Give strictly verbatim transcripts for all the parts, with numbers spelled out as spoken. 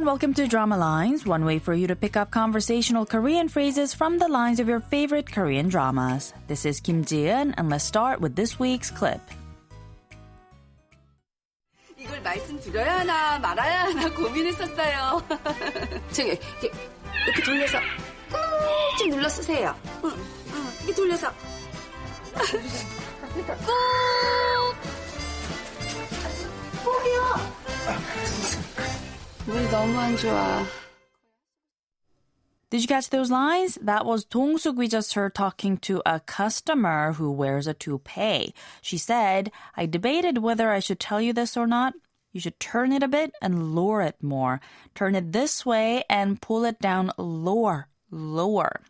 everyone, welcome to Drama Lines, one way for you to pick up conversational Korean phrases from the lines of your favorite Korean dramas. This is Kim Jiyeon, and let's start with this week's clip. 이걸 말씀드려야 하나 말아야 하나 고민했었어요. 저기 이렇게, 이렇게 돌려서 꾹 눌러 쓰세요. 응, 응, 이렇게 돌려서 꾹 꾹이요. Did you catch those lines? That was Dong-Suk we just heard talking to a customer who wears a toupee. She said, I debated whether I should tell you this or not. You should turn it a bit and lower it more. Turn it this way and pull it down lower, lower.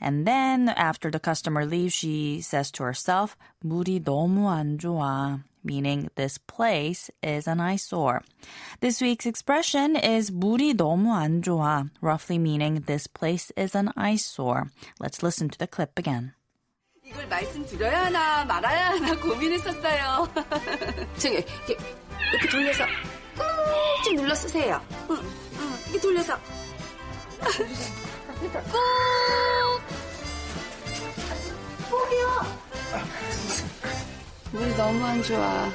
And then after the customer leaves, she says to herself, 물이 너무 안 좋아. Meaning this place is an eyesore. This week's expression is 물이 너무 안 좋아, roughly meaning this place is an eyesore. Let's listen to the clip again. 이걸 말씀드려야 하나 말아야 하나 고민했었어요. 저기 이렇게, 이렇게 돌려서 꾹 눌러 쓰세요. 응, 응, 이렇게 돌려서 꾹 꾹이요. 물이 너무 안 좋아.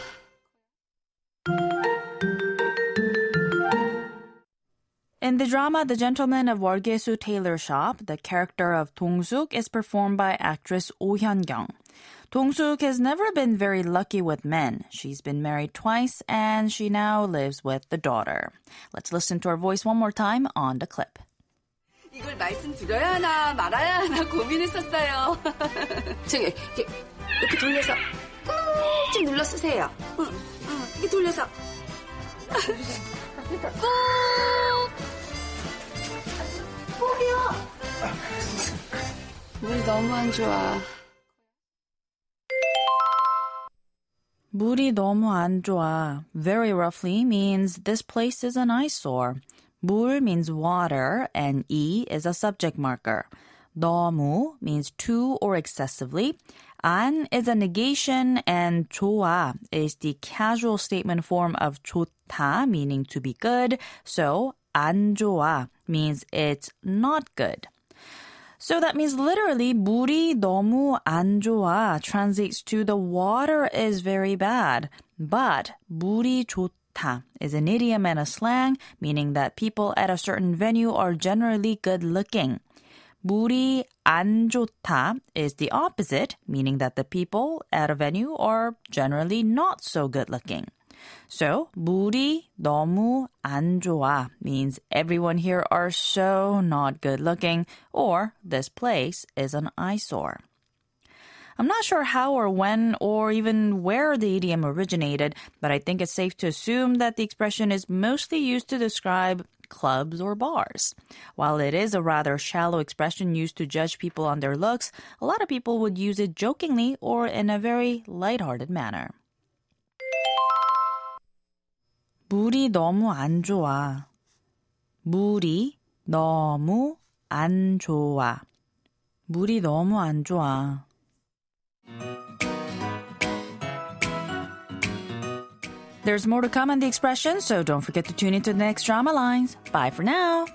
In the drama The Gentleman of Wolgyesu Tailor Shop, the character of Dong-Suk is performed by actress Oh Hyun Kyung. Dong-Suk has never been very lucky with men. She's been married twice and she now lives with the daughter. Let's listen to her voice one more time on the clip. 이걸 말씀드려야 하나 말아야 하나 고민했었어요. 저기 이렇게, 이렇게 돌려서 꾹 눌러 쓰세요. 응, 응, 이렇게 돌려서 꾹 꾹이요. 물이 너무 안 좋아. 물이 너무 안 좋아. Very roughly means this place is an eyesore. 물 means water and 이 is a subject marker. 너무 means too or excessively. 안 is a negation and 좋아 is the casual statement form of 좋다, meaning to be good. So 안 좋아 means it's not good. So that means literally 물이 너무 안 좋아 translates to the water is very bad. But 물이 좋다 is an idiom and a slang, meaning that people at a certain venue are generally good-looking. 물이 안 좋다 is the opposite, meaning that the people at a venue are generally not so good-looking. So, 물이 너무 안 좋아 means everyone here are so not good-looking, or this place is an eyesore. I'm not sure how or when or even where the idiom originated, but I think it's safe to assume that the expression is mostly used to describe clubs or bars. While it is a rather shallow expression used to judge people on their looks, a lot of people would use it jokingly or in a very lighthearted manner. 물이 너무 안 좋아. 물이 너무 안 좋아. 물이 너무 안 좋아. There's more to come on the expression, so don't forget to tune into the next Drama Lines. Bye for now!